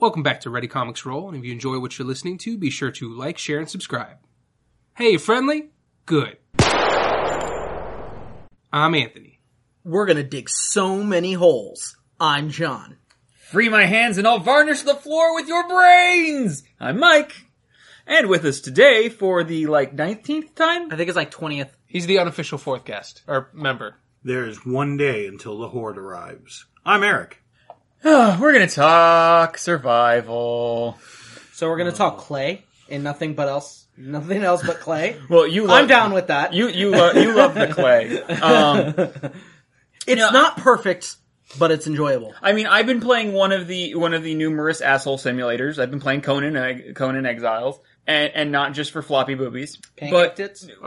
Welcome back to Ready Comics Roll, and if you enjoy what you're listening to, be sure to like, share, and subscribe. Hey, friendly? Good. I'm Anthony. We're gonna dig so many holes. I'm John. Free my hands and I'll varnish the floor with your brains! I'm Mike. And with us today for the, 19th time? I think it's 20th. He's the unofficial fourth guest, or member. There is one day until the Horde arrives. I'm Eric. We're going to talk survival. So we're going to talk clay and nothing else but clay. Well, I'm down with that. You love the clay. It's not perfect, but it's enjoyable. I mean, I've been playing one of the numerous asshole simulators. I've been playing Conan Exiles. And not just for floppy boobies. But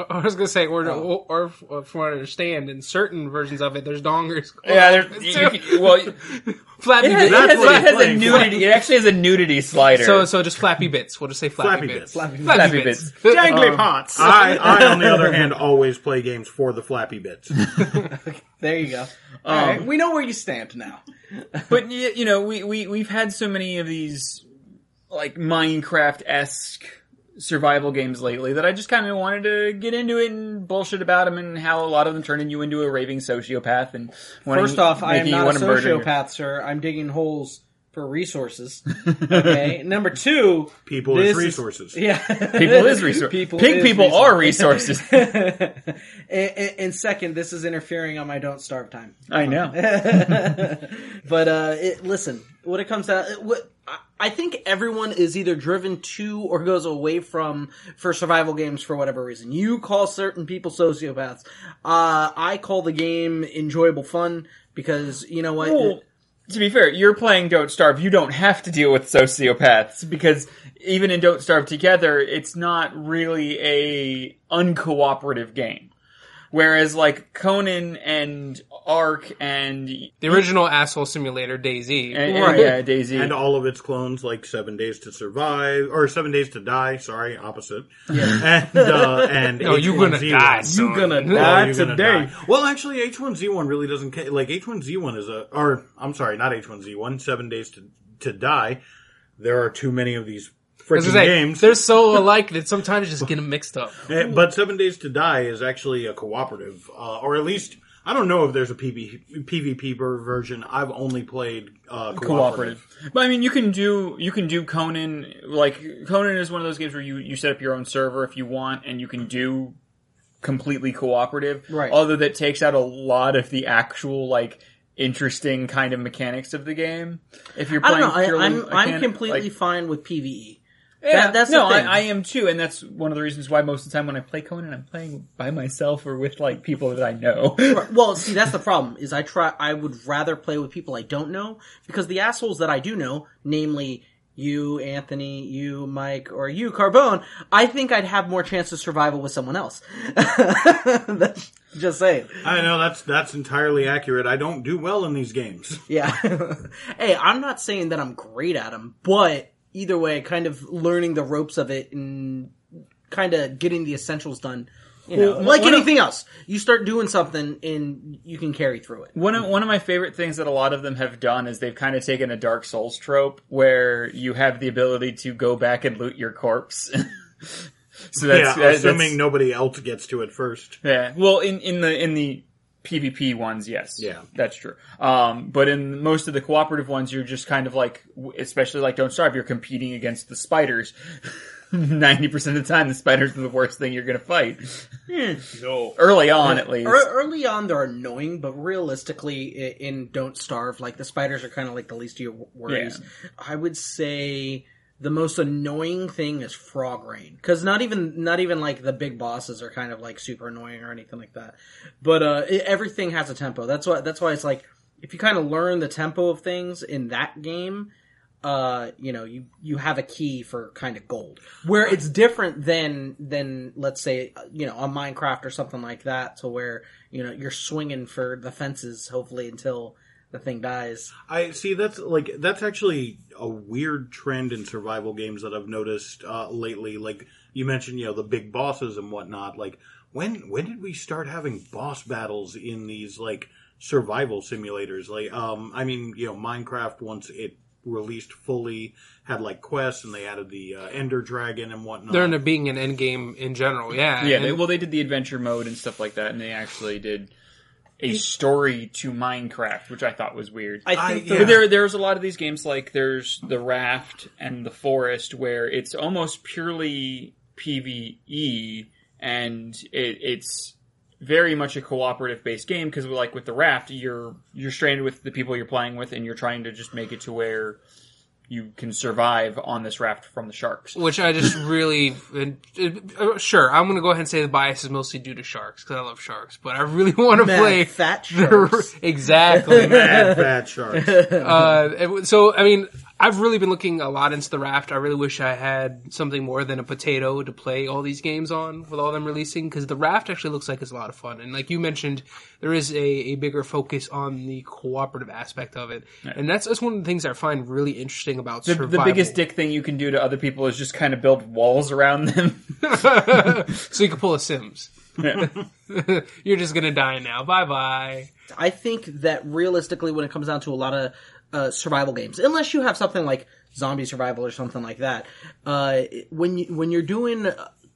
I was going to say, or from what I understand, in certain versions of it, there's dongers. Yeah, it actually has a nudity slider. So just flappy bits. We'll just say flappy bits. Flappy bits. Jangly pots. I, on the other hand, always play games for the flappy bits. There you go. All right. We know where you stand now. But, we've had so many of these, Minecraft-esque survival games lately that I just kind of wanted to get into it and bullshit about them and how a lot of them turn you into a raving sociopath. And first off, I am not a sociopath, sir. I'm digging holes for resources. Okay. Number two, people is resources. People is resources. Pig people are resources. And second, this is interfering on my Don't Starve time. I know. But listen, when it comes to I think everyone is either driven to or goes away for survival games for whatever reason. You call certain people sociopaths. I call the game enjoyable fun because, you know what? Well, to be fair, you're playing Don't Starve. You don't have to deal with sociopaths because even in Don't Starve Together, it's not really a uncooperative game. Whereas, Conan and Ark and... The original asshole simulator, DayZ. Right. Yeah, DayZ. And all of its clones, 7 Days to Survive, or 7 Days to Die, sorry, opposite. Yeah. And no, H1Z1. You're gonna die, son. You're gonna die today. Well, actually, H1Z1 really doesn't... H1Z1 is a... Or, I'm sorry, not H1Z1, 7 Days to Die. There are too many of these... games. They're so alike that sometimes you just get them mixed up. But 7 Days to Die is actually a cooperative, or at least I don't know if there's a PvP version. I've only played cooperative. But I mean, you can do Conan. Conan is one of those games where you set up your own server if you want, and you can do completely cooperative. Right. Although that takes out a lot of the actual interesting kind of mechanics of the game. If you're playing, I'm completely fine with PvE. Yeah, that's the thing. I am too, and that's one of the reasons why most of the time when I play Conan, I'm playing by myself or with people that I know. Well, see, that's the problem. Is I would rather play with people I don't know because the assholes that I do know, namely you, Anthony, you, Mike, or you, Carbone, I think I'd have more chance of survival with someone else. Just saying. I know, that's entirely accurate. I don't do well in these games. Yeah. Hey, I'm not saying that I'm great at them, but. Either way, kind of learning the ropes of it and kind of getting the essentials done. Anything else, you start doing something and you can carry through it. One of my favorite things that a lot of them have done is they've kind of taken a Dark Souls trope where you have the ability to go back and loot your corpse. So assuming nobody else gets to it first. Yeah. Well, in the PvP ones, yes. Yeah. That's true. But in most of the cooperative ones, you're just kind of especially Don't Starve, you're competing against the spiders. 90% of the time, the spiders are the worst thing you're gonna fight. No. Early on, at least. Early on, they're annoying, but realistically, in Don't Starve, the spiders are kind of the least of your worries. Yeah. I would say... The most annoying thing is Frog Rain. Cause not even the big bosses are kind of super annoying or anything like that. But, everything has a tempo. That's why it's if you kind of learn the tempo of things in that game, you have a key for kind of gold. Where it's different than, let's say, a Minecraft or something like that to where, you're swinging for the fences hopefully until the thing dies. I see. That's that's actually a weird trend in survival games that I've noticed lately. You mentioned, the big bosses and whatnot. When did we start having boss battles in these survival simulators? Minecraft once it released fully, had like quests, and they added the Ender Dragon and whatnot. There ended up being an end game in general, yeah. Yeah, they did the adventure mode and stuff like that, and they actually did a story to Minecraft, which I thought was weird. I think there's a lot of these games, like there's The Raft and The Forest, where it's almost purely PvE, and it's very much a cooperative-based game, because like with The Raft, you're stranded with the people you're playing with, and you're trying to just make it to where you can survive on this raft from the sharks. Which I just really... sure, I'm going to go ahead and say the bias is mostly due to sharks, because I love sharks, but I really want to play... fat sharks. Exactly. Mad fat sharks. So, I mean... I've really been looking a lot into The Raft. I really wish I had something more than a potato to play all these games on with all them releasing, because The Raft actually looks like it's a lot of fun. And like you mentioned, there is a bigger focus on the cooperative aspect of it. Right. And that's one of the things I find really interesting about survival. The biggest dick thing you can do to other people is just kind of build walls around them. So you can pull a Sims. Yeah. You're just going to die now. Bye-bye. I think that realistically when it comes down to a lot of survival games, unless you have something like zombie survival or something like that. When you're doing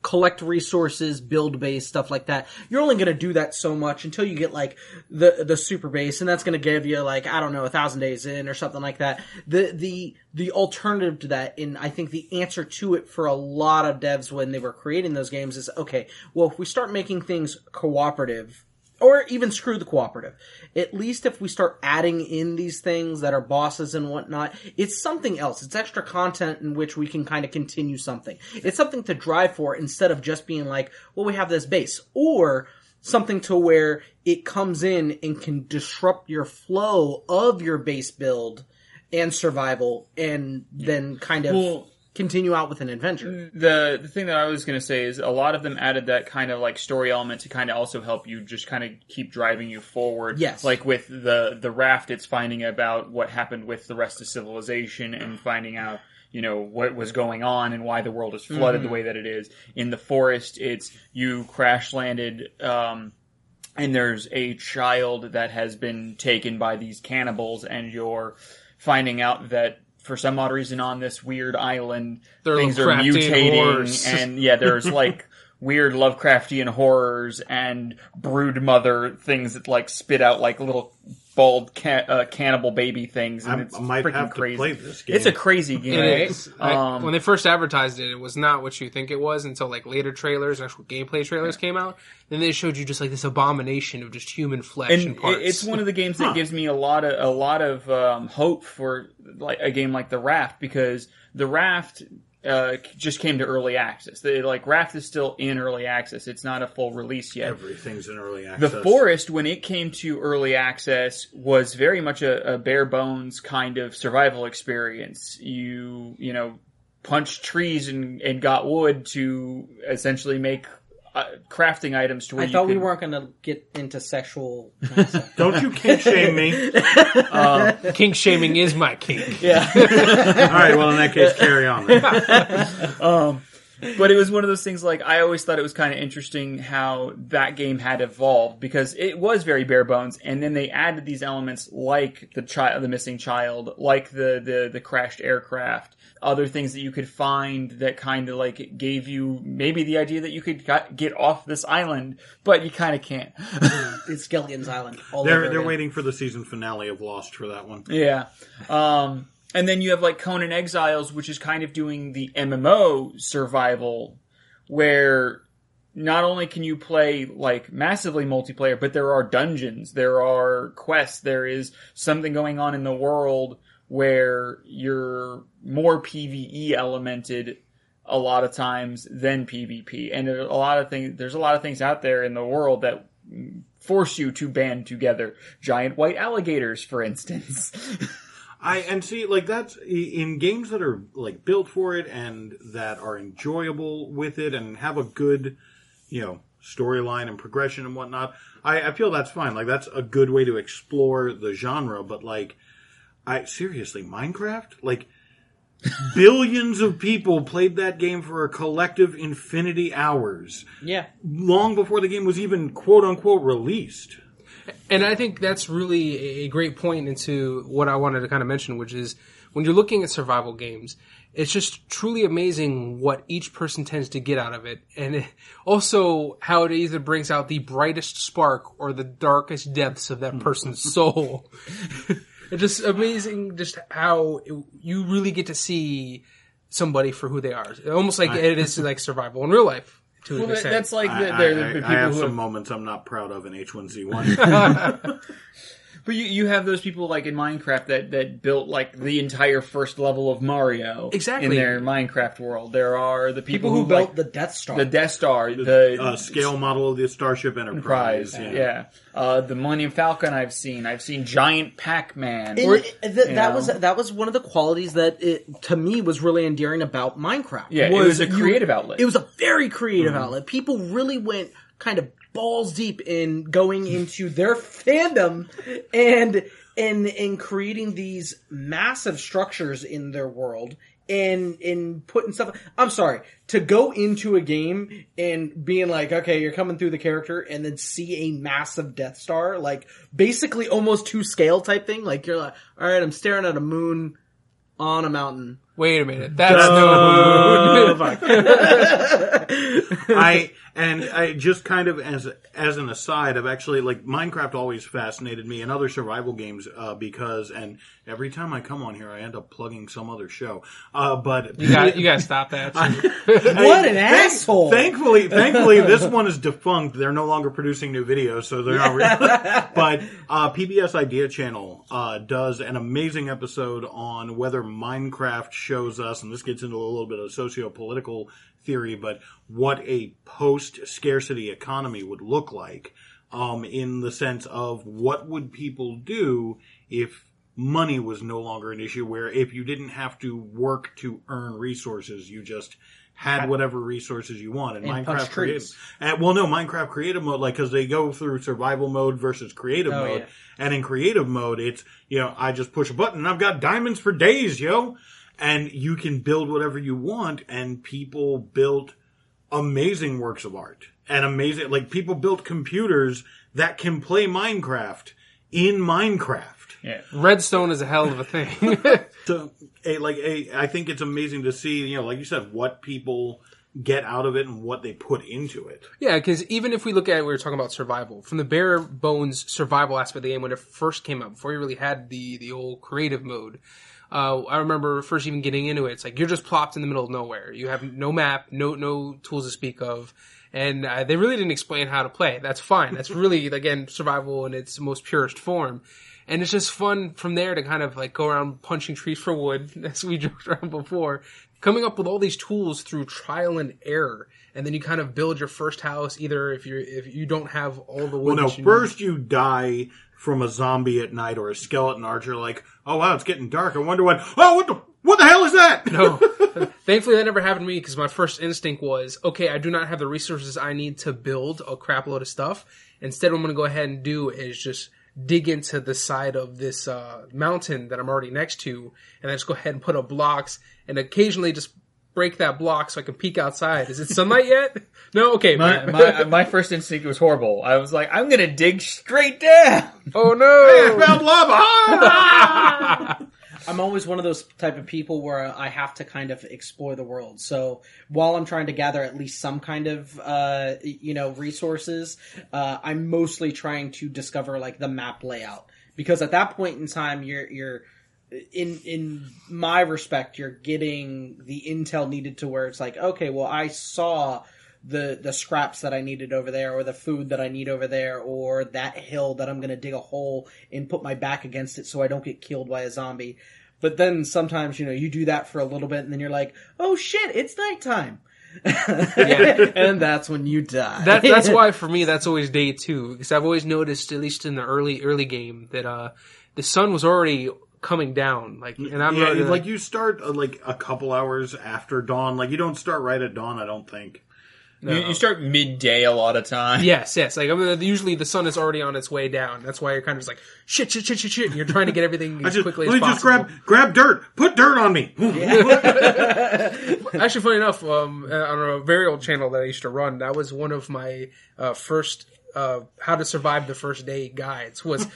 collect resources, build base, stuff like that, you're only going to do that so much until you get like the super base, and that's going to give you like, I don't know, 1,000 days in or something like that. The alternative to that, and I think the answer to it for a lot of devs when they were creating those games is, okay, well, if we start making things cooperative, or even screw the cooperative. At least if we start adding in these things that are bosses and whatnot, it's something else. It's extra content in which we can kind of continue something. It's something to drive for instead of just being like, well, we have this base. Or something to where it comes in and can disrupt your flow of your base build and survival and then kind of... Well, continue out with an adventure. The thing that I was going to say is a lot of them added that kind of like story element to kind of also help you just kind of keep driving you forward. Yes. Like with the raft, it's finding about what happened with the rest of civilization and finding out, you know, what was going on and why the world is flooded the way that it is. In The Forest, it's you crash landed, and there's a child that has been taken by these cannibals, and you're finding out that for some odd reason on this weird island, things are mutating, and yeah, there's like weird Lovecraftian horrors and broodmother things that like spit out like little bald cannibal baby things, and it's freaking crazy. Play this game. It's a crazy game. Right? When they first advertised it, it was not what you think it was until like later trailers, actual gameplay trailers came out. Then they showed you just like this abomination of just human flesh and parts. It's one of the games that gives me a lot of hope for like a game like The Raft, because The Raft just came to early access. Raft is still in early access. It's not a full release yet. Everything's in early access. The Forest, when it came to early access, was very much a bare bones kind of survival experience. You know, punched trees and got wood to essentially make crafting items to where we weren't going to get into sexual... Don't you kink shame me. Kink shaming is my kink. Yeah. Alright, well in that case, carry on then. But it was one of those things, like, I always thought it was kind of interesting how that game had evolved, because it was very bare bones, and then they added these elements like the missing child, like the crashed aircraft, other things that you could find that kind of like gave you maybe the idea that you could get off this island, but you kind of can't. It's Gilligan's Island. They're waiting for the season finale of Lost for that one. Yeah. And then you have like Conan Exiles, which is kind of doing the MMO survival, where not only can you play like massively multiplayer, but there are dungeons, there are quests, there is something going on in the world where you're more PvE elemented a lot of times than PvP. And there's a lot of things out there in the world that force you to band together. Giant white alligators, for instance. That's in games that are like built for it and that are enjoyable with it and have a good, you know, storyline and progression and whatnot. I feel that's fine. Like, that's a good way to explore the genre, but like, seriously, Minecraft? Like, billions of people played that game for a collective infinity hours. Yeah. Long before the game was even quote-unquote released. And I think that's really a great point into what I wanted to kind of mention, which is when you're looking at survival games, it's just truly amazing what each person tends to get out of it. And also how it either brings out the brightest spark or the darkest depths of that person's soul. It's just amazing just how you really get to see somebody for who they are. Almost like it is like survival in real life. Well, that's like the people I have who some moments I'm not proud of in H1Z1. But you have those people like in Minecraft that built like the entire first level of Mario exactly. in their Minecraft world. There are the people who built like, the Death Star, the scale model of the Starship Enterprise. Yeah. The Millennium Falcon I've seen giant Pac-Man. That was one of the qualities that to me was really endearing about Minecraft. Yeah, it was a creative outlet. It was a very creative outlet. People really went kind of balls deep in going into their fandom and creating these massive structures in their world and putting stuff. I'm sorry, to go into a game and being like, okay, you're coming through the character and then see a massive Death Star, like basically almost to scale type thing. Like you're like, all right, I'm staring at a moon on a mountain. Wait a minute, that's no moon. I just kind of as an aside, I've actually like Minecraft always fascinated me and other survival games because and every time I come on here I end up plugging some other show. But you gotta stop that. What an asshole! Thankfully this one is defunct. They're no longer producing new videos, so they're not real. But PBS Idea Channel does an amazing episode on whether Minecraft shows us, and this gets into a little bit of socio-political theory, but what a post-scarcity economy would look like, in the sense of what would people do if money was no longer an issue, where if you didn't have to work to earn resources, you just had whatever resources you want. And Minecraft creative, Minecraft creative mode, like, cause they go through survival mode versus creative mode. Yeah. And in creative mode, it's, you know, I just push a button and I've got diamonds for days, yo. And you can build whatever you want, and people built amazing works of art. And amazing, like, people built computers that can play Minecraft in Minecraft. Yeah. Redstone is a hell of a thing. I think it's amazing to see, you know, like you said, what people get out of it and what they put into it. Yeah, because even if we look at it, we were talking about survival. From the bare bones survival aspect of the game when it first came out, before you really had the old creative mode, I remember first even getting into it. It's like you're just plopped in the middle of nowhere. You have no map, no tools to speak of, and they really didn't explain how to play. That's fine. That's really, again, survival in its most purest form. And it's just fun from there to kind of like go around punching trees for wood, as we joked around before, coming up with all these tools through trial and error. And then you kind of build your first house, either if you don't have all the wood. Well, no, first you die from a zombie at night or a skeleton archer, like, oh wow, it's getting dark. I wonder what the hell is that? No. Thankfully that never happened to me, because my first instinct was, okay, I do not have the resources I need to build a crap load of stuff. Instead, what I'm going to go ahead and do is just dig into the side of this mountain that I'm already next to, and I just go ahead and put up blocks and occasionally just break that block so I can peek outside. Is it sunlight yet? No? Okay. My first instinct was horrible. I was like, I'm gonna dig straight down. Oh no! I found lava! I'm always one of those type of people where I have to kind of explore the world. So while I'm trying to gather at least some kind of, resources, I'm mostly trying to discover like the map layout, because at that point in time, you're in my respect, you're getting the intel needed to where it's like, okay, well, I saw the scraps that I needed over there, or the food that I need over there, or that hill that I'm going to dig a hole and put my back against it so I don't get killed by a zombie. But then sometimes, you know, you do that for a little bit and then you're like, oh shit, it's nighttime. Yeah. And that's when you die. That's why for me, that's always day two, because I've always noticed, at least in the early game, that the sun was already coming down, like, and I'm like you start like a couple hours after dawn. Like you don't start right at dawn, I don't think. No. You start midday a lot of times. Yes. Like, I mean, usually the sun is already on its way down. That's why you're kind of just like shit. And you're trying to get everything as quickly as possible. Let me just grab dirt. Put dirt on me. Actually, funny enough, on a very old channel that I used to run, that was one of my first How to Survive the First Day guides was.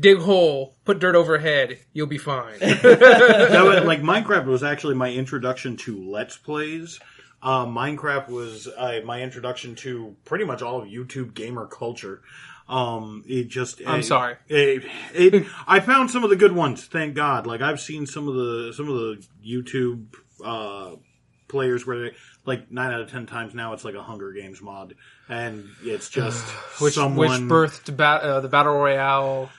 dig hole, put dirt overhead, you'll be fine. That, like, Minecraft was actually my introduction to Let's Plays. Minecraft was my introduction to pretty much all of YouTube gamer culture. I found some of the good ones, thank God. Like, I've seen some of the YouTube players where they, like, 9 out of 10 times now it's like a Hunger Games mod, and it's just which birthed the battle royale,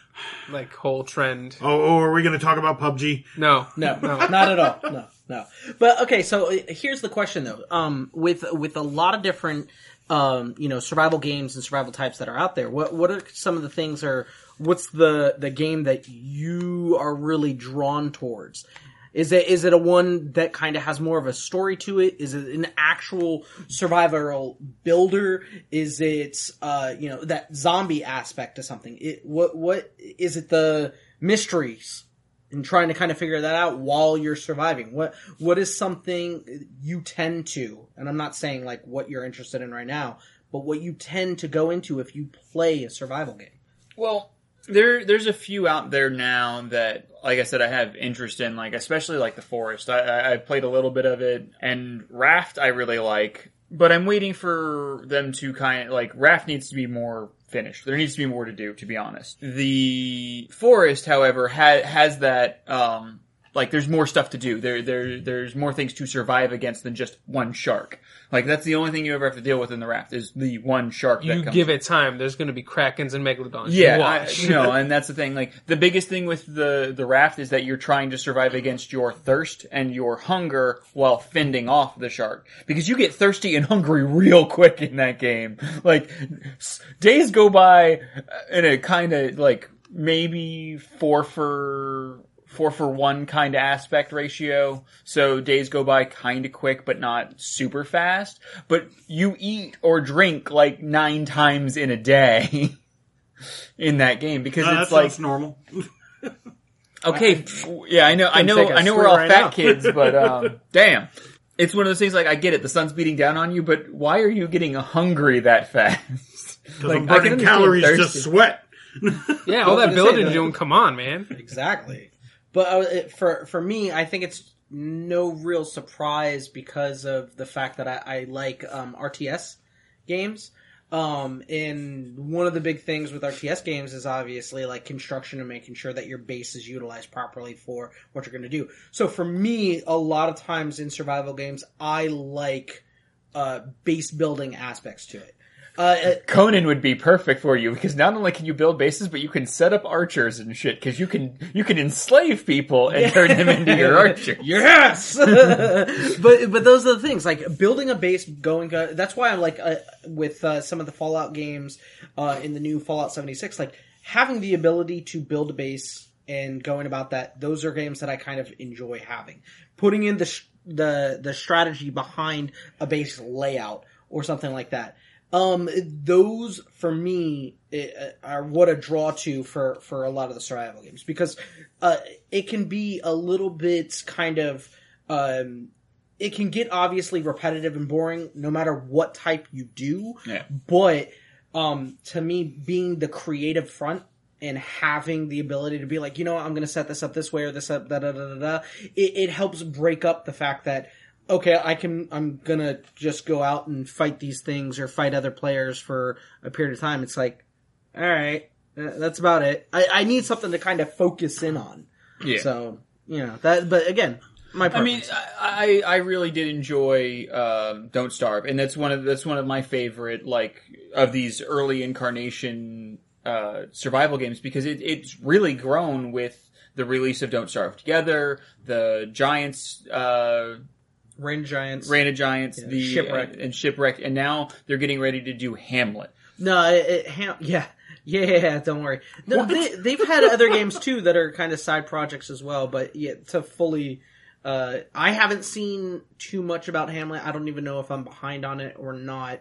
like, whole trend. Oh, are we going to talk about PUBG? No, not at all. No. But okay, so here's the question though. With a lot of different survival games and survival types that are out there, what are some of the things, or what's the game that you are really drawn towards? Is it a one that kind of has more of a story to it? Is it an actual survival builder? Is it that zombie aspect to something? What is it? The mysteries and trying to kind of figure that out while you're surviving. What is something you tend to? And I'm not saying like what you're interested in right now, but what you tend to go into if you play a survival game. Well, there's a few out there now that, like I said, I have interest in, like, especially like The Forest. I played a little bit of it, and Raft I really like, but I'm waiting for them to kind of, like, Raft needs to be more finished. There needs to be more to do, to be honest. The Forest, however, has that, like, there's more stuff to do. There's more things to survive against than just one shark. Like, that's the only thing you ever have to deal with in The Raft is the one shark that comes. You give it time. There's going to be Krakens and Megalodons. Yeah, and that's the thing. Like, the biggest thing with the Raft is that you're trying to survive against your thirst and your hunger while fending off the shark. Because you get thirsty and hungry real quick in that game. Like, days go by in a kind of, like, maybe 4 for 1 kind of aspect ratio, so days go by kind of quick but not super fast, but you eat or drink like 9 times in a day in that game because it's like that's normal. Okay, yeah, I know we're all right fat now. Kids, but damn. It's one of those things, like, I get it, the sun's beating down on you, but why are you getting hungry that fast? Like, I'm burning calories, just sweat. Yeah, all that building you're doing, come on, man. Exactly. But for me, I think it's no real surprise because of the fact that I like RTS games. And one of the big things with RTS games is obviously like construction and making sure that your base is utilized properly for what you're going to do. So for me, a lot of times in survival games, I like base building aspects to it. Conan would be perfect for you, because not only can you build bases, but you can set up archers and shit, because you can enslave people and turn them into your archers. Yes! but those are the things, like, building a base, that's why I'm like, with some of the Fallout games, in the new Fallout 76, like, having the ability to build a base and going about that, those are games that I kind of enjoy having. Putting in the strategy behind a base layout, or something like that. Those, for me, are what a draw to for a lot of the survival games. Because it can be a little bit kind of... it can get obviously repetitive and boring no matter what type you do. Yeah. But to me, being the creative front and having the ability to be like, you know what, I'm going to set this up this way or this up, da-da-da-da-da, it helps break up the fact that, okay, I'm gonna just go out and fight these things or fight other players for a period of time. It's like, alright, that's about it. I need something to kind of focus in on. Yeah. So, that, but again, my preference. I mean, I really did enjoy, Don't Starve, and that's one of my favorite, like, of these early incarnation, survival games, because it's really grown with the release of Don't Starve Together, the Giants, Reign of Giants, yeah, the Shipwreck. And Shipwreck, and now they're getting ready to do Hamlet. No, yeah, don't worry. No, they've had other games too that are kind of side projects as well, but yeah, to fully, I haven't seen too much about Hamlet. I don't even know if I'm behind on it or not,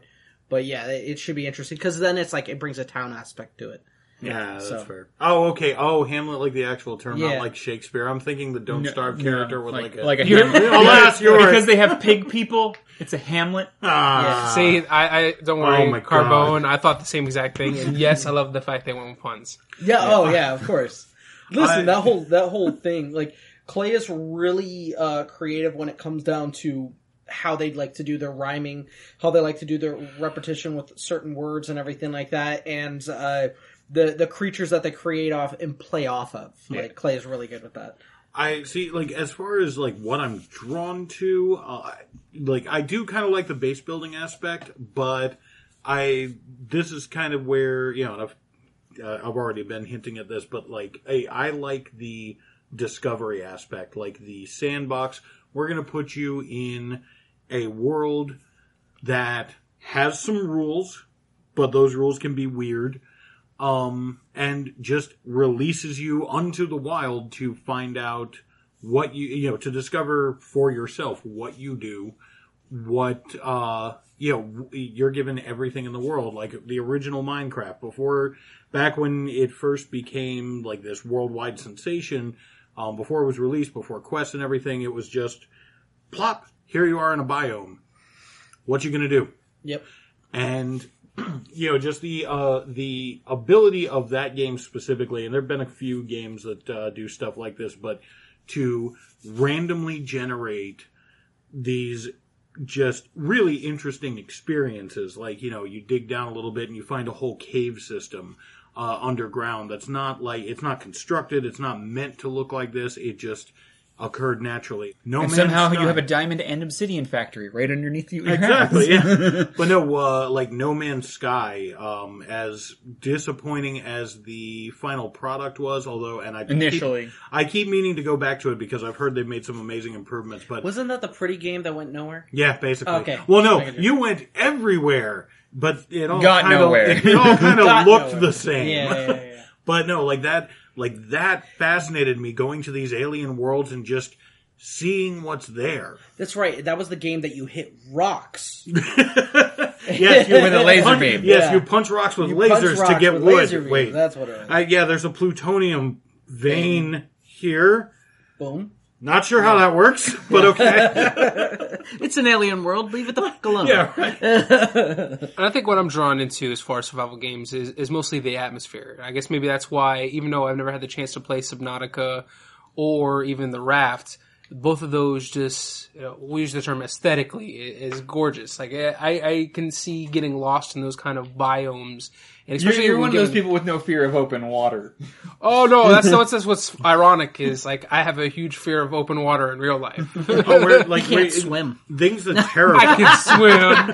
but yeah, it should be interesting, because then it's like, it brings a town aspect to it. Yeah, that's fair. Oh, okay. Oh, Hamlet, like the actual term, not like Shakespeare. I'm thinking the Don't Starve character with like a Hamlet. Alas, yours. Because they have pig people, it's a Hamlet. See, I don't worry, Carbone, I thought the same exact thing. And yes, I love the fact they went with puns. Yeah. Oh, yeah, of course. Listen, that whole thing, like, Clay is really creative when it comes down to how they'd like to do their rhyming, how they like to do their repetition with certain words and everything like that, and the creatures that they create off and play off of. Like, Clay is really good with that. I see, like, as far as, like, what I'm drawn to, like, I do kind of like the base building aspect, but this is kind of where, you know, I've already been hinting at this, but, like, I like the discovery aspect, like the sandbox. We're going to put you in a world that has some rules, but those rules can be weird, and just releases you unto the wild to find out what you know, to discover for yourself what you do, you're given everything in the world, like the original Minecraft, back when it first became like this worldwide sensation. Before it was released, before quests and everything, it was just, plop, here you are in a biome. What you gonna do? Yep. And, you know, just the ability of that game specifically, and there have been a few games that do stuff like this, but to randomly generate these just really interesting experiences. Like, you know, you dig down a little bit and you find a whole cave system underground that's not like, it's not constructed, it's not meant to look like this, it just occurred naturally. Somehow you have a diamond and obsidian factory right underneath you. Exactly, yeah. But no, like No Man's Sky, as disappointing as the final product was, although, I keep meaning to go back to it because I've heard they've made some amazing improvements, but... Wasn't that the pretty game that went nowhere? Yeah, basically. Okay. Well, no, you went everywhere, but it all kind of looked the same. Yeah. But no, like that fascinated me, going to these alien worlds and just seeing what's there. That's right. That was the game that you hit rocks. Yes, you with a laser beam. Yes, you punch rocks with lasers to get wood. Wait, that's what it was. There's a plutonium vein here. Boom. Not sure how that works, but okay. It's an alien world. Leave it the fuck alone. Yeah, right. And I think what I'm drawn into as far as survival games is mostly the atmosphere. I guess maybe that's why, even though I've never had the chance to play Subnautica or even The Raft, both of those just, you know, we use the term aesthetically, is gorgeous. Like, I can see getting lost in those kind of biomes. And especially you're one of those people with no fear of open water. Oh no, that's what's ironic is, like, I have a huge fear of open water in real life. Swim. Things that terrify I can swim.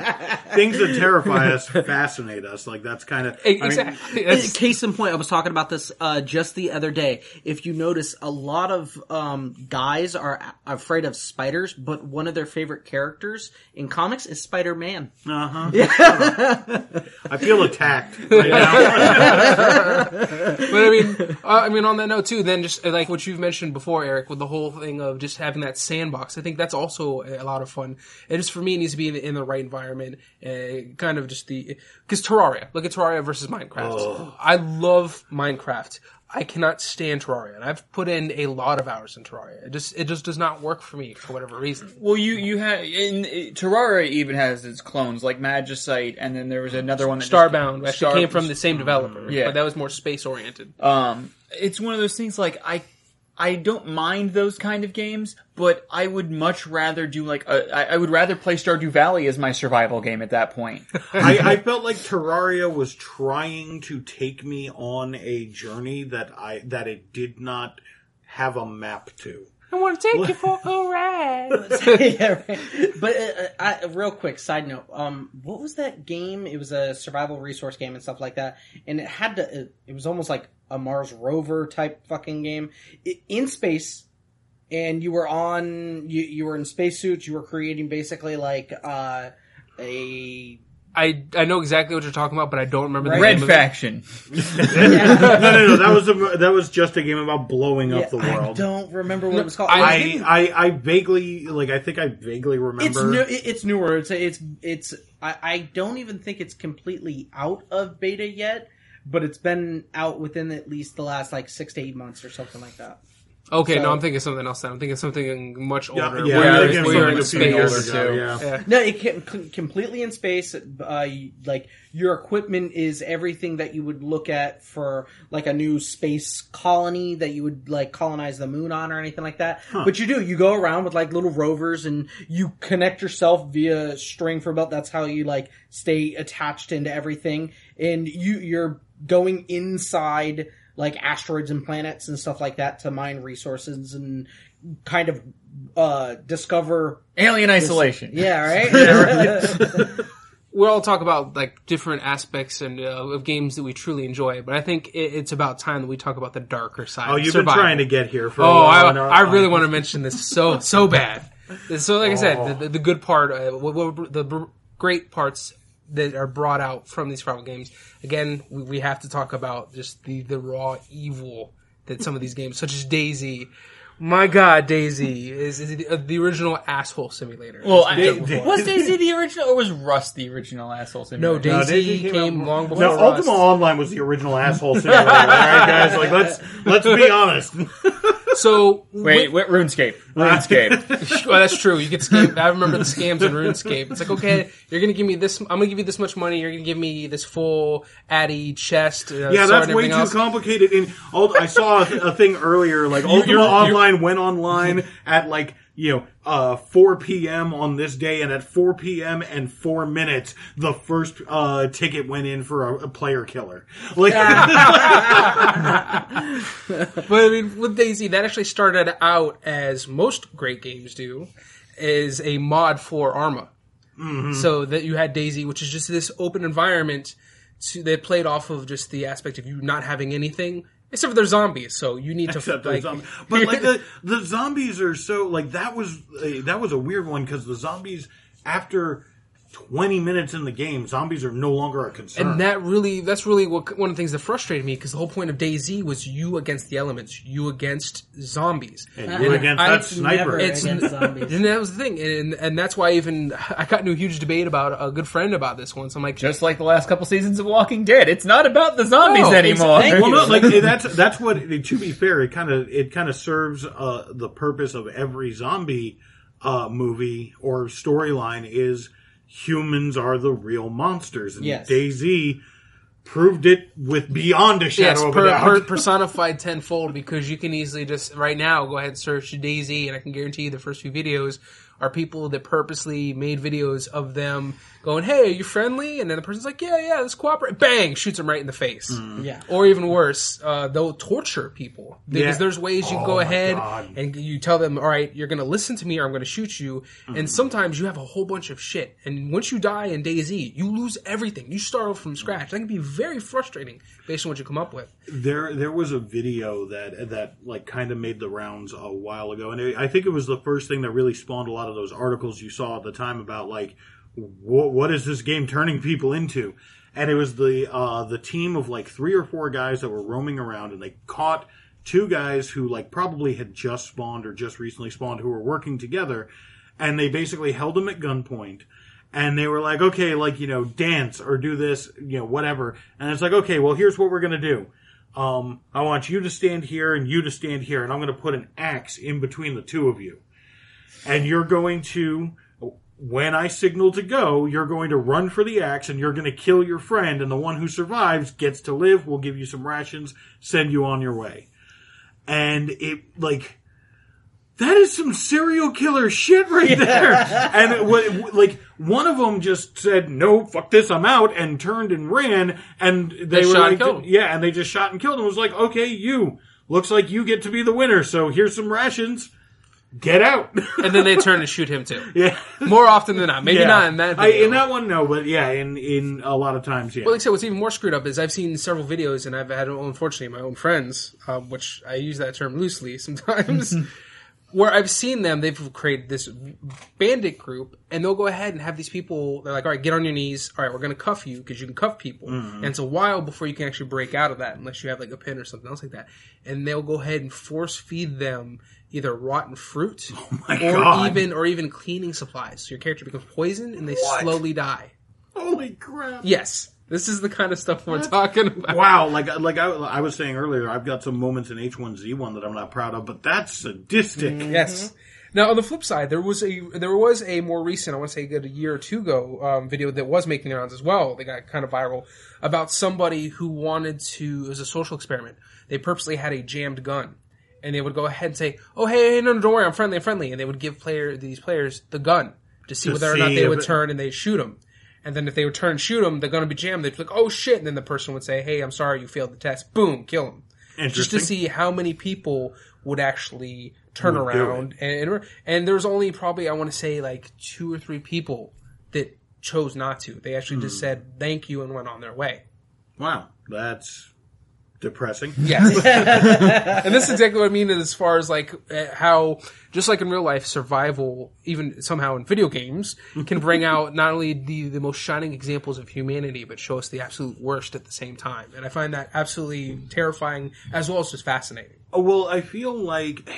Things that terrify us fascinate us. Like, that's kind of exactly. I mean, case in point, I was talking about this just the other day. If you notice, a lot of guys are afraid of spiders, but one of their favorite characters in comics is Spider-Man. Uh-huh. Yeah. I feel attacked. But I mean, on that note too, then just like what you've mentioned before, Eric, with the whole thing of just having that sandbox, I think that's also a lot of fun. It just, for me, it needs to be in the right environment, kind of just because Terraria. Look at Terraria versus Minecraft. Oh. I love Minecraft. I cannot stand Terraria, and I've put in a lot of hours in Terraria. It just does not work for me for whatever reason. Well, you have, and Terraria even has its clones like Magicite, and then there was another one that Starbound actually came from the same developer, but that was more space oriented. It's one of those things, like, I don't mind those kind of games, but I would much rather do I would rather play Stardew Valley as my survival game at that point. I felt like Terraria was trying to take me on a journey that it did not have a map to. I want to take you for a ride. Yeah, right. But real quick, side note. What was that game? It was a survival resource game and stuff like that. And it had to. It was almost like a Mars rover type fucking game in space. And you were You were in spacesuits. You were creating basically like a. I know exactly what you're talking about, but I don't remember the name. Red Faction. No. That was just a game about blowing up the world. I don't remember what it was called. I vaguely, like, I think I vaguely remember. It's newer. It's I don't even think it's completely out of beta yet. but it's been out within at least the last like 6 to 8 months or something like that. Okay, so, no, I'm thinking something else then. I'm thinking something much older. Yeah, we're in space. No, it can, completely in space. Like, your equipment is everything that you would look at for, like, a new space colony that you would, like, colonize the moon on or anything like that. Huh. But you do. You go around with, like, little rovers, and you connect yourself via string for about... That's how you, like, stay attached into everything. And you're going inside... like asteroids and planets and stuff like that to mine resources and kind of discover... Alien isolation. Yeah, right? We'll all talk about like different aspects and of games that we truly enjoy, but I think it's about time that we talk about the darker side. Oh, you've been trying to get here for a while. I really want to mention this so bad. So like I said, the good part, the great parts... that are brought out from these problem games. Again, we have to talk about just the raw evil that some of these games, such as DayZ. My God, DayZ is the original asshole simulator. Well, was DayZ the original, or was Rust the original asshole simulator? No, DayZ came long before Rust. No, Ultima Online was the original asshole simulator. All right, guys, like let's be honest. So wait, RuneScape. Well, that's true. You get scammed. I remember the scams in RuneScape. It's like, okay, you're gonna give me this. I'm gonna give you this much money. You're gonna give me this full Addy chest. That's way too complicated. And I saw a thing earlier, like Ultima Online went online at like 4 p.m. on this day, and at 4 p.m. and 4 minutes, the first ticket went in for a player killer. Like, but I mean, with DayZ, that actually started out as most great games do, is a mod for Arma. Mm-hmm. So that you had DayZ, which is just this open environment. They played off of just the aspect of you not having anything. Except for they're zombies, so you need to like. But like the zombies are so like that was a weird one because the zombies after 20 minutes in the game, zombies are no longer a concern. And that's really one of the things that frustrated me because the whole point of DayZ was you against the elements, you against zombies, and you against that sniper. It's against zombies, and that was the thing, and that's why even I got into a huge debate about a good friend about this once. I'm like, just like the last couple seasons of Walking Dead, it's not about the zombies anymore. Well, no, like that's what. To be fair, it kind of serves the purpose of every zombie movie or storyline is. Humans are the real monsters, and DayZ proved it with beyond a shadow of a doubt. Personified tenfold, because you can easily just right now go ahead and search DayZ, and I can guarantee you the first few videos are people that purposely made videos of them going, "Hey, are you friendly?" And then the person's like, "Yeah, let's cooperate." Bang! Shoots them right in the face. Mm. Yeah. Or even worse, they'll torture people. Because there's ways you go ahead and you tell them, all right, you're going to listen to me or I'm going to shoot you. Mm. And sometimes you have a whole bunch of shit. And once you die in DayZ, you lose everything. You start from scratch. That can be very frustrating based on what you come up with. There was a video that like kind of made the rounds a while ago. And I think it was the first thing that really spawned a lot of those articles you saw at the time about like, what is this game turning people into? And it was the team of like 3 or 4 guys that were roaming around, and they caught 2 guys who like probably had just spawned or just recently spawned, who were working together, and they basically held them at gunpoint, and they were like, okay, like, dance or do this, whatever. And it's like, okay, well, here's what we're gonna do. I want you to stand here and you to stand here, and I'm gonna put an axe in between the 2 of you. And you're going to... when I signal to go, you're going to run for the axe, and you're going to kill your friend, and the one who survives gets to live. We'll give you some rations, send you on your way. And it, like, that is some serial killer shit right there. And one of them just said, no, fuck this, I'm out, and turned and ran, and they were shot and killed. Yeah, and they just shot and killed him. It was like, okay, you, looks like you get to be the winner, so here's some rations. Get out! And then they turn and shoot him too. Yeah, more often than not. Maybe not in that video. In that one, no, but yeah, in a lot of times, yeah. Well, like I said, what's even more screwed up is I've seen several videos, and I've had, unfortunately, my own friends, which I use that term loosely sometimes, where I've seen them, they've created this bandit group, and they'll go ahead and have these people, they're like, all right, get on your knees, all right, we're going to cuff you, because you can cuff people. Mm-hmm. And it's a while before you can actually break out of that, unless you have like a pin or something else like that. And they'll go ahead and force feed them either rotten fruit or even cleaning supplies. So your character becomes poisoned and they slowly die. Holy crap. Yes. This is the kind of stuff we're talking about. Wow, like I was saying earlier, I've got some moments in H1Z1 that I'm not proud of, but that's sadistic. Mm-hmm. Yes. Now, on the flip side, there was a more recent, I want to say a year or two ago, video that was making rounds as well. They got kind of viral about somebody who wanted to, it was a social experiment. They purposely had a jammed gun. And they would go ahead and say, oh, hey, no, don't worry, I'm friendly, And they would give these players the gun to see whether or not they would turn and they'd shoot them. And then if they would turn and shoot them, they're going to be jammed. They'd be like, oh, shit. And then the person would say, hey, I'm sorry, you failed the test. Boom, kill him. Just to see how many people would actually turn around. And there was only probably, I want to say, like 2 or 3 people that chose not to. They actually just said thank you and went on their way. Wow. That's depressing. Yes. And this is exactly what I mean as far as like how, just like in real life, survival, even somehow in video games, can bring out not only the most shining examples of humanity, but show us the absolute worst at the same time. And I find that absolutely terrifying as well as just fascinating. Oh, well, I feel like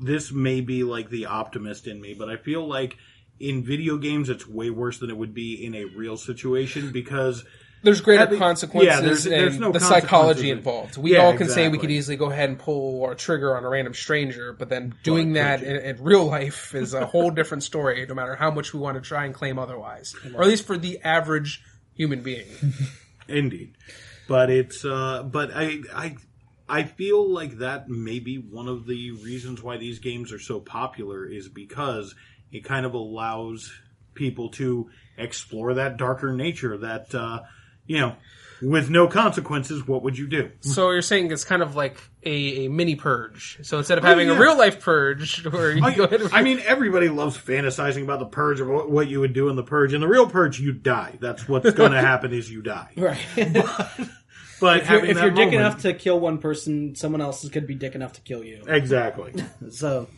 this may be like the optimist in me, but I feel like in video games it's way worse than it would be in a real situation because there's greater consequences, there's no the psychology involved. We all can say we could easily go ahead and pull our trigger on a random stranger, but then doing that in real life is a whole different story, no matter how much we want to try and claim otherwise. Or at least for the average human being. Indeed. But it's I feel like that may be one of the reasons why these games are so popular is because it kind of allows people to explore that darker nature that with no consequences, what would you do? So you're saying it's kind of like a mini purge. So instead of having a real life purge, where you go ahead and I mean, everybody loves fantasizing about the purge or what you would do in the purge. In the real purge, you die. That's what's going to happen is you die. Right. But if you're dick enough to kill one person, someone else could be dick enough to kill you. Exactly. So,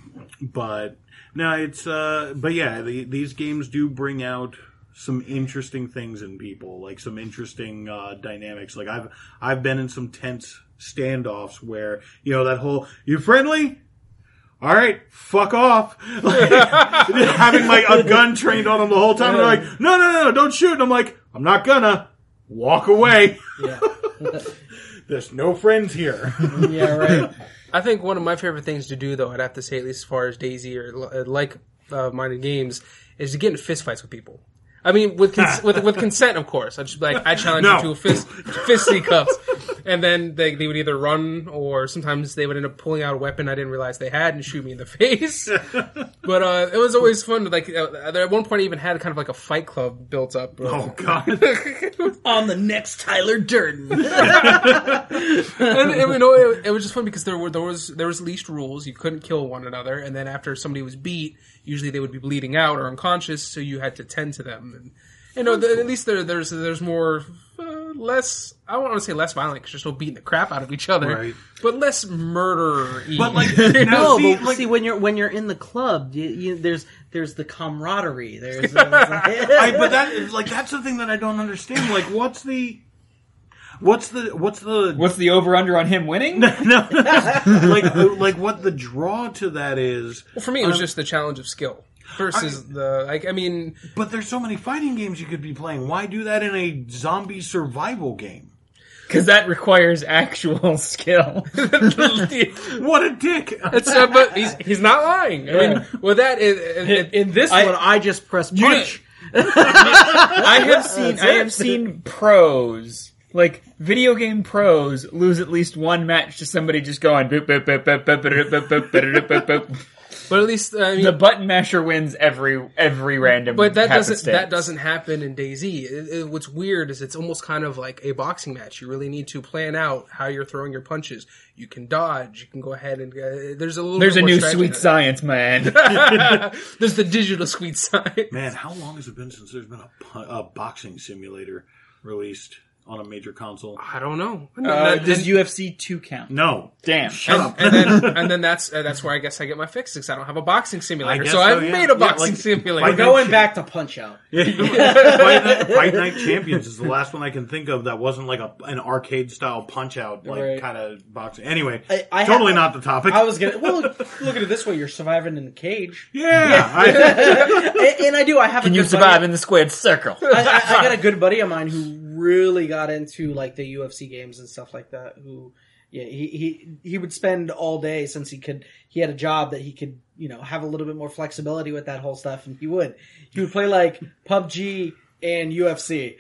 but no, it's but yeah, these games do bring out some interesting things in people, like some interesting dynamics. Like I've been in some tense standoffs where that whole "you friendly? All right, fuck off!" Like, having a gun trained on them the whole time, and they're like, "No, don't shoot!" And I'm like, "I'm not gonna walk away." Yeah. There's no friends here. Yeah, right. I think one of my favorite things to do, though, I'd have to say, at least as far as DayZ or like-minded games, is to get into fistfights with people. I mean, with consent, of course. I'd just be like, I challenge you to a fisticuffs. And then they would either run, or sometimes they would end up pulling out a weapon I didn't realize they had and shoot me in the face. But it was always fun. At one point, I even had kind of like a fight club built up. Oh, God. On the next Tyler Durden. And it was just fun because there was least rules. You couldn't kill one another. And then after somebody was beat, usually they would be bleeding out or unconscious, so you had to tend to them. And, at least there's more... less, I don't want to say less violent because you're still beating the crap out of each other, right. But less murder-y. But when you're in the club, there's the camaraderie. There's but that's the thing that I don't understand. Like, what's the over under on him winning? No. like what the draw to that is? Well, for me, it was just the challenge of skill. Versus but there's so many fighting games you could be playing. Why do that in a zombie survival game? Because that requires actual skill. What a dick! But he's not lying. Yeah. I mean, well, that is in this one. I just press punch. I have seen pros. Like, video game pros lose at least one match to somebody just going boop boop boop boop boop boop boop boop boop boop boop. But at least the button masher wins every random. But that doesn't happen in DayZ. What's weird is it's almost kind of like a boxing match. You really need to plan out how you're throwing your punches. You can dodge. You can go ahead and there's a new sweet science, man. There's the digital sweet science. Man, how long has it been since there's been a boxing simulator released? On a major console. I don't know. Does UFC 2 count? No. Damn. Shut up. And then that's where I guess I get my fix because I don't have a boxing simulator. So I've made a boxing simulator. We're going back to Punch-Out. Yeah. Fight Night Champions is the last one I can think of that wasn't like an arcade-style Punch-Out kind of boxing. Anyway, I not the topic. I was going to... Well, look at it this way. You're surviving in the cage. Yeah. I have a good buddy. Can you survive in the squared circle? I got a good buddy of mine who really got into like the UFC games and stuff like that. Who, yeah, he would spend all day since he could. He had a job that he could, you know, have a little bit more flexibility with that whole stuff, and he would play like PUBG and UFC.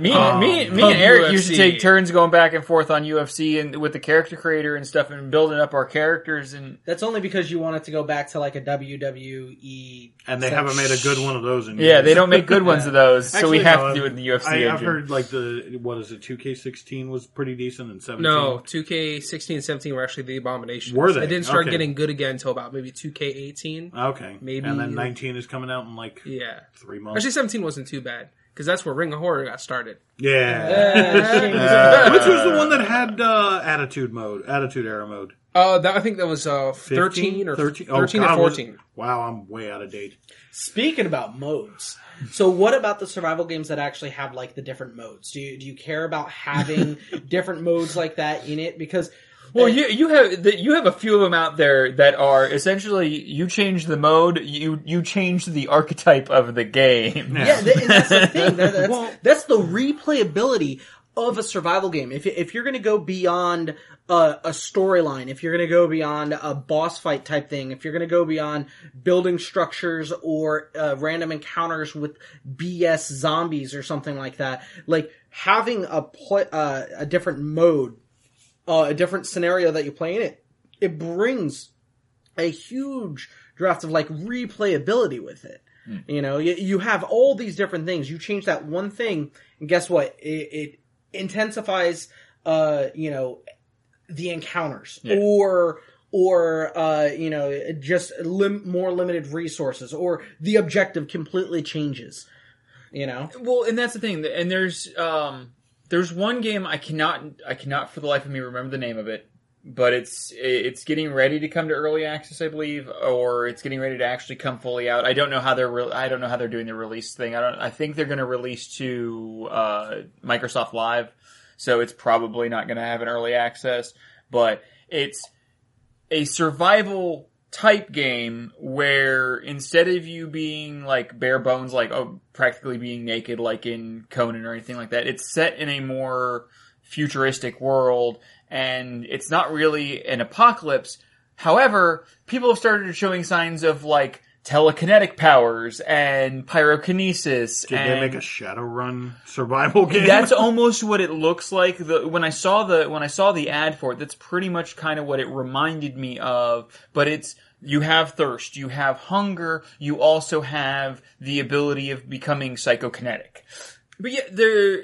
me and Eric used to take turns going back and forth on UFC and with the character creator and stuff and building up our characters. And that's only because you wanted to go back to like a WWE. And they haven't made a good one of those in years. Yeah, they don't make good ones of those, so we have to do it in the UFC engine. I've heard like the, what is it, 2K16 was pretty decent and 17? No, 2K16 and 17 were actually the abominations. Were they? They didn't start getting good again until about maybe 2K18. Okay. Maybe. And then 19 is coming out in like 3 months. Actually, 17 wasn't too bad, because that's where Ring of Horror got started. Yeah. Which was the one that had Attitude Era mode? I think that was 13 or 14. Wow, I'm way out of date. Speaking about modes, so what about the survival games that actually have like the different modes? Do you care about having different modes like that in it? Because... Well, you have a few of them out there that are essentially you change the mode, you change the archetype of the game. Yeah, and that's the thing. That's the replayability of a survival game. If you're going to go beyond a storyline, if you're going to go beyond a boss fight type thing, if you're going to go beyond building structures or random encounters with BS zombies or something like that, like having a different mode. A different scenario that you play in it brings a huge draft of like replayability with it. Mm. You know, you have all these different things. You change that one thing, and guess what? It intensifies, you know, the encounters or you know, just more limited resources, or the objective completely changes. You know, well, and that's the thing, and there's one game I cannot for the life of me remember the name of it, but it's getting ready to come to early access, I believe, or it's getting ready to actually come fully out. I don't know how they're doing the release thing. I think they're going to release to Microsoft Live, so it's probably not going to have an early access. But it's a survival type game where instead of you being like bare bones, like practically being naked like in Conan or anything like that, it's set in a more futuristic world, and it's not really an apocalypse. However, people have started showing signs of like telekinetic powers and pyrokinesis. Did they make a Shadowrun survival game? That's almost what it looks like. When I saw the ad for it, that's pretty much kind of what it reminded me of. But it's, you have thirst, you have hunger, you also have the ability of becoming psychokinetic. But yeah,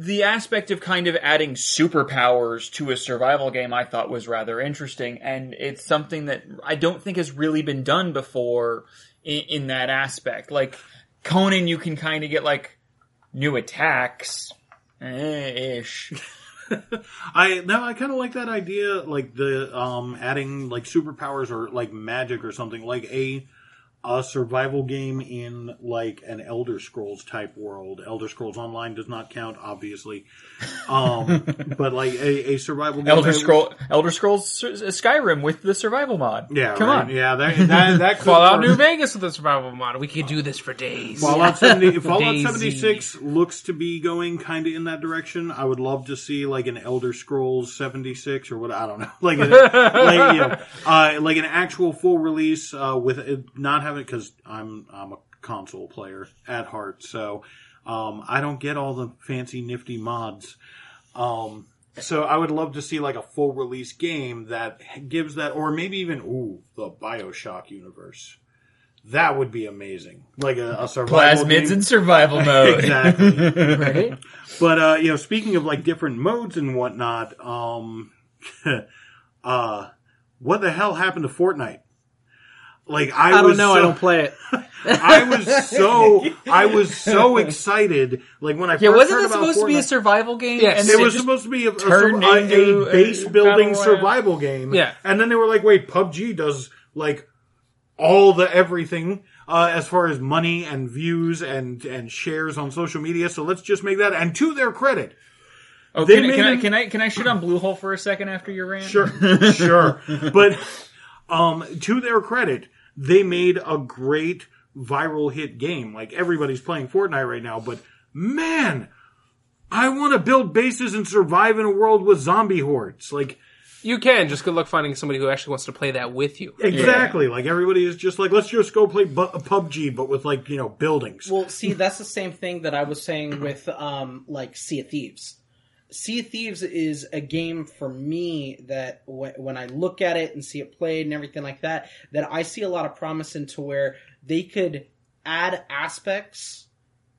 the aspect of kind of adding superpowers to a survival game I thought was rather interesting, and it's something that I don't think has really been done before in that aspect. Like, Conan, you can kind of get, like, new attacks. Ish. I kind of like that idea, like, the adding, like, superpowers or, like, magic or something. Like, a survival game in, like, an Elder Scrolls type world. Elder Scrolls Online does not count, obviously. But, like, a survival game. Elder Scrolls Skyrim with the survival mod. Yeah, Come on. Yeah, that could Fallout New Vegas with the survival mod. We could do this for days. Fallout 76 looks to be going kind of in that direction. I would love to see, like, an Elder Scrolls 76 or what, I don't know. Like, like an actual full release with it not having, because I'm a console player at heart, so I don't get all the fancy nifty mods. So I would love to see like a full release game that gives that, or maybe even the Bioshock universe. That would be amazing. Like a survival game. Plasmids in survival mode. Exactly. Right? But you know, speaking of like different modes and whatnot, what the hell happened to Fortnite? Like I don't know. I don't play it. I was so excited. Like when I first wasn't it supposed to be a survival game? Yes, and it was supposed to be a base building survival game. Yeah, and then they were like, "Wait, PUBG does like all the everything as far as money and views and shares on social media." So let's just make that. And to their credit. Oh, can I shoot on Bluehole for a second after your rant? Sure. But to their credit, they made a great viral hit game. Like, everybody's playing Fortnite right now, but man, I want to build bases and survive in a world with zombie hordes. Like, you can. Just good luck finding somebody who actually wants to play that with you. Exactly. Yeah. Like, everybody is just like, let's just go play PUBG, but with, like, you know, buildings. Well, see, that's the same thing that I was saying with, like, Sea of Thieves. Sea of Thieves is a game for me that when I look at it and see it played and everything like that, that I see a lot of promise in to where they could add aspects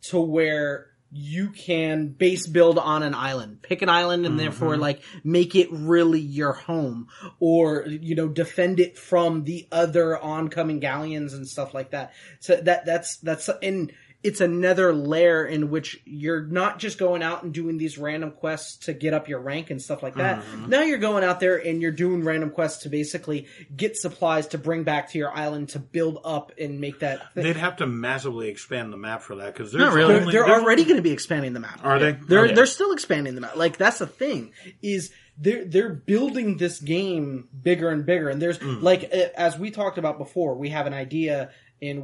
to where you can base build on an island. Pick an island and therefore, like, make it really your home, or, you know, defend it from the other oncoming galleons and stuff like that. So that's and it's another layer in which you're not just going out and doing these random quests to get up your rank and stuff like that. Now you're going out there and you're doing random quests to basically get supplies to bring back to your island to build up and make that thing. They'd have to massively expand the map for that, because not really. They're already going to be expanding the map. Are they? They're still expanding the map. Like, that's the thing, is they're building this game bigger and bigger. And there's like, as we talked about before, we have an idea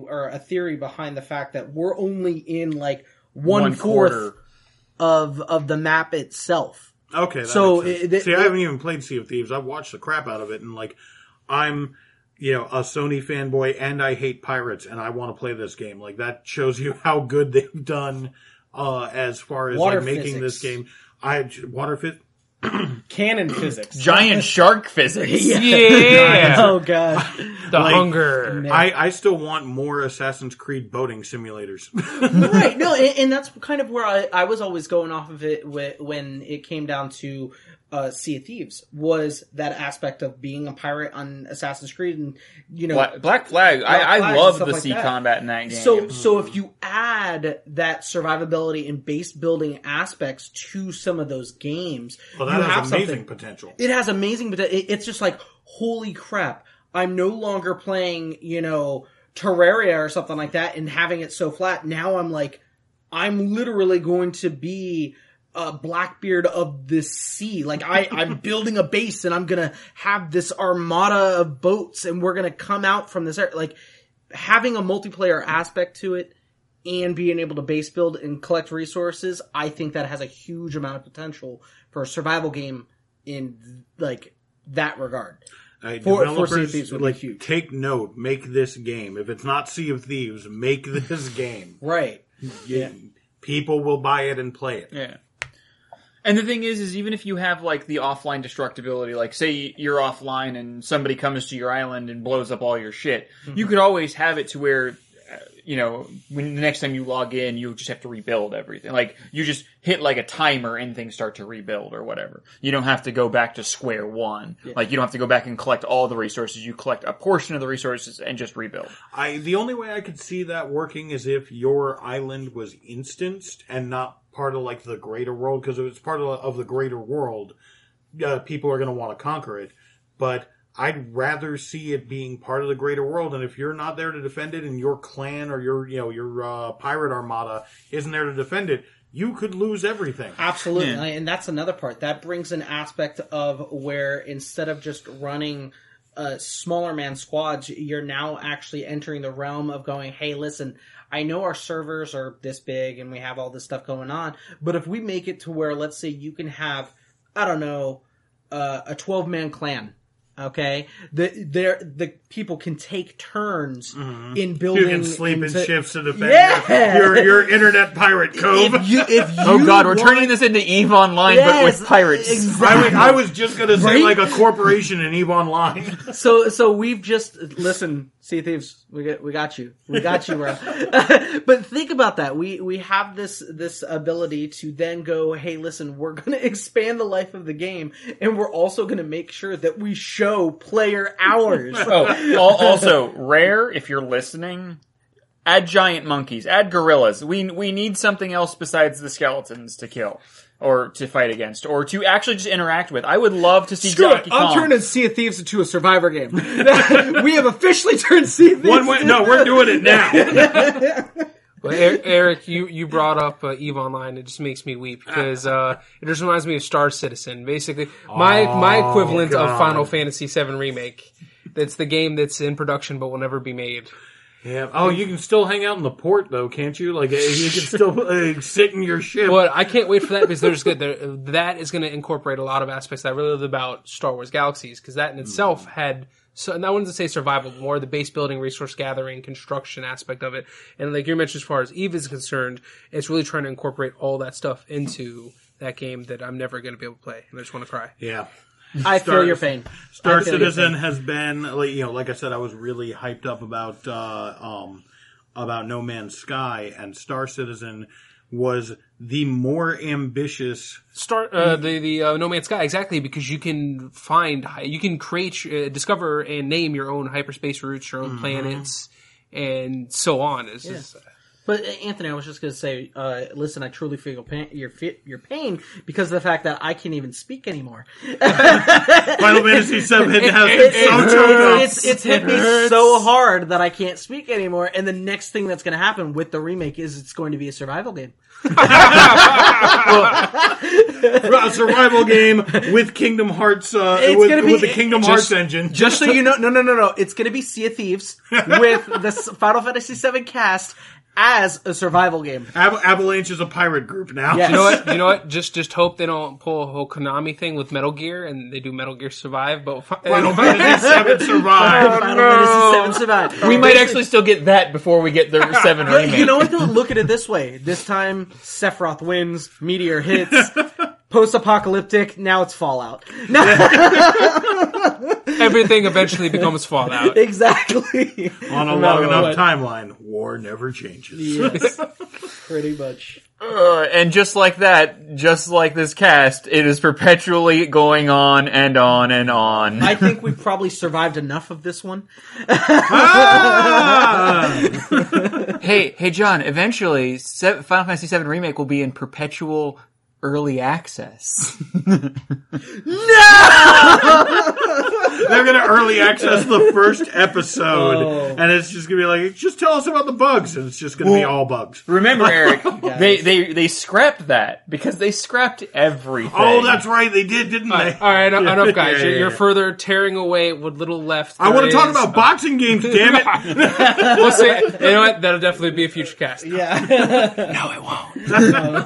or a theory behind the fact that we're only in, like, one-fourth of the map itself. Okay, that makes sense. See, I haven't even played Sea of Thieves. I've watched the crap out of it, and, like, I'm, you know, a Sony fanboy, and I hate pirates, and I want to play this game. Like, that shows you how good they've done as far as, like, making this game. Cannon physics. Giant shark physics. Yeah. Oh, God. The like, hunger. I still want more Assassin's Creed boating simulators. Right. No, and that's kind of where I was always going off of it when it came down to Sea of Thieves, was that aspect of being a pirate on Assassin's Creed, and, you know, Black Flag. I love the sea combat in that game. So if you add that survivability and base building aspects to some of those games, that has amazing potential. It has amazing potential. It's just like, holy crap, I'm no longer playing, you know, Terraria or something like that and having it so flat. Now I'm like, I'm literally going to be Blackbeard of the sea. Like, I'm building a base, and I'm gonna have this armada of boats, and we're gonna come out from this area. Like, having a multiplayer aspect to it and being able to base build and collect resources, I think that has a huge amount of potential for a survival game in, like, that regard. Developers, for Sea of Thieves would be huge. Take note, make this game. If it's not Sea of Thieves, make this game. Right. Yeah. People will buy it and play it. Yeah. And the thing is even if you have, like, the offline destructibility, like, say you're offline and somebody comes to your island and blows up all your shit, you could always have it to where, you know, when the next time you log in, you just have to rebuild everything. Like, you just hit, like, a timer and things start to rebuild or whatever. You don't have to go back to square one. Yeah. Like, you don't have to go back and collect all the resources. You collect a portion of the resources and just rebuild. The only way I could see that working is if your island was instanced and not part of, like, the greater world, because if it's part of the greater world, people are going to want to conquer it. But I'd rather see it being part of the greater world, and if you're not there to defend it, and your clan or your pirate armada isn't there to defend it, you could lose everything. Absolutely, yeah. And that's another part. That brings an aspect of where, instead of just running smaller man squads, you're now actually entering the realm of going, hey, listen, I know our servers are this big and we have all this stuff going on, but if we make it to where, let's say, you can have, I don't know, a 12-man clan, okay? The people can take turns in building. You can sleep in shifts and defend your internet pirate cove. If you oh, God, we're turning this into Eve Online, but with pirates. Exactly. I was just going to say, like, a corporation in Eve Online. So we've just, listen, Sea of Thieves, we got you, bro. But think about that. We have this ability to then go, hey, listen, we're going to expand the life of the game, and we're also going to make sure that we show player hours. Also, Rare, if you're listening, add giant monkeys, add gorillas. We need something else besides the skeletons to kill, or to fight against, or to actually just interact with. I would love to see Donkey Kong. I'm turning Sea of Thieves into a Survivor game. We have officially turned Sea of Thieves we're doing it now. Well, Eric, you brought up EVE Online. It just makes me weep, because it just reminds me of Star Citizen. Basically, my equivalent of Final Fantasy VII Remake. That's the game that's in production but will never be made. Yeah. Oh, you can still hang out in the port, though, can't you? Like, you can still sit in your ship. Well, I can't wait for that because there's good. That is going to incorporate a lot of aspects that I really love about Star Wars Galaxies, because that in itself had. So, and I wanted to say survival, but more the base building, resource gathering, construction aspect of it. And like you mentioned, as far as Eve is concerned, it's really trying to incorporate all that stuff into that game that I'm never going to be able to play. And I just want to cry. Yeah. I feel your pain. Star Citizen has been, like I said, I was really hyped up about No Man's Sky, and Star Citizen was the more ambitious No Man's Sky, exactly, because you can create, discover, and name your own hyperspace routes, your own planets, and so on. It's just... But Anthony, I was just going to say, listen, I truly feel your pain because of the fact that I can't even speak anymore. Final Fantasy VII has hit me so hard that I can't speak anymore. And the next thing that's going to happen with the remake is it's going to be a survival game. A survival game with Kingdom Hearts, with the Kingdom Hearts engine. Just so you know, no. It's going to be Sea of Thieves with the Final Fantasy VII cast. As a survival game. Avalanche is a pirate group now. Yes. You know what? Just hope they don't pull a whole Konami thing with Metal Gear and they do Metal Gear Survive, but Final Fantasy VII Survive. We might actually still get that before we get the 7 remake. You know what? Look at it this way. This time, Sephiroth wins, Meteor hits, post-apocalyptic, now it's Fallout. Everything eventually becomes Fallout. Exactly. On a long enough timeline, war never changes. Yes, pretty much. And just like that, just like this cast, it is perpetually going on and on and on. I think we've probably survived enough of this one. Hey, John, eventually Final Fantasy VII Remake will be in perpetual... early access. No! They're going to early access the first episode, and it's just going to be like, just tell us about the bugs, and it's just going to be all bugs. Remember, Eric, they scrapped that, because they scrapped everything. Oh, that's right, they did, didn't they? All right, enough, guys. You're further tearing away what little left. I want to talk about boxing games, damn it! We'll see. You know what? That'll definitely be a future cast. Yeah. No, it won't.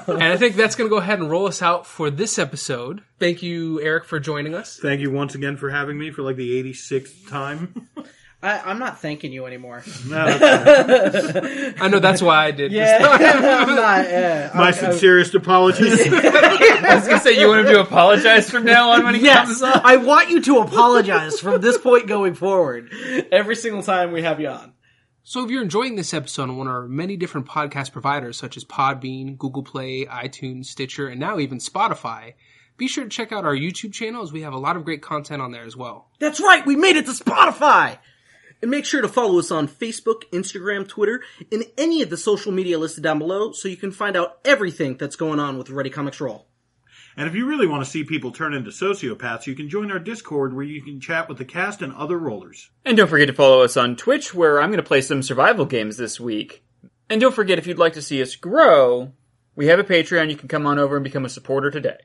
And I think that's going to go ahead and roll us out for this episode. Thank you, Eric, for joining us. Thank you once again for having me for like the 86th time. I'm not thanking you anymore. No, okay. I know that's why I did. Yeah, I'm not. Yeah. My sincerest apologies. I was gonna say, you want him to apologize from now on when he comes on? I want you to apologize from this point going forward. Every single time we have you on. So if you're enjoying this episode on one of our many different podcast providers such as Podbean, Google Play, iTunes, Stitcher, and now even Spotify, be sure to check out our YouTube channel as we have a lot of great content on there as well. That's right! We made it to Spotify! And make sure to follow us on Facebook, Instagram, Twitter, and any of the social media listed down below so you can find out everything that's going on with Ready Comics Roll. And if you really want to see people turn into sociopaths, you can join our Discord where you can chat with the cast and other rollers. And don't forget to follow us on Twitch where I'm going to play some survival games this week. And don't forget, if you'd like to see us grow, we have a Patreon. You can come on over and become a supporter today.